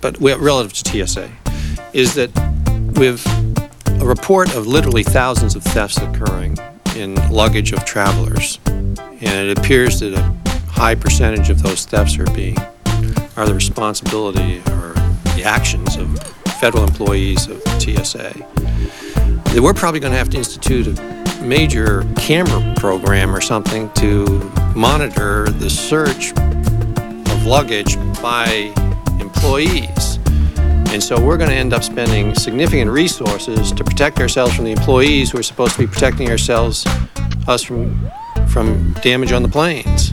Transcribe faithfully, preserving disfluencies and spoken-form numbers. but relative to T S A, is that we have a report of literally thousands of thefts occurring in luggage of travelers, and it appears that a high percentage of those thefts are being are the responsibility or the actions of federal employees of T S A. That we're probably going to have to institute a major camera program or something to monitor the search of luggage by employees. And so we're going to end up spending significant resources to protect ourselves from the employees who are supposed to be protecting ourselves, us from, from damage on the planes.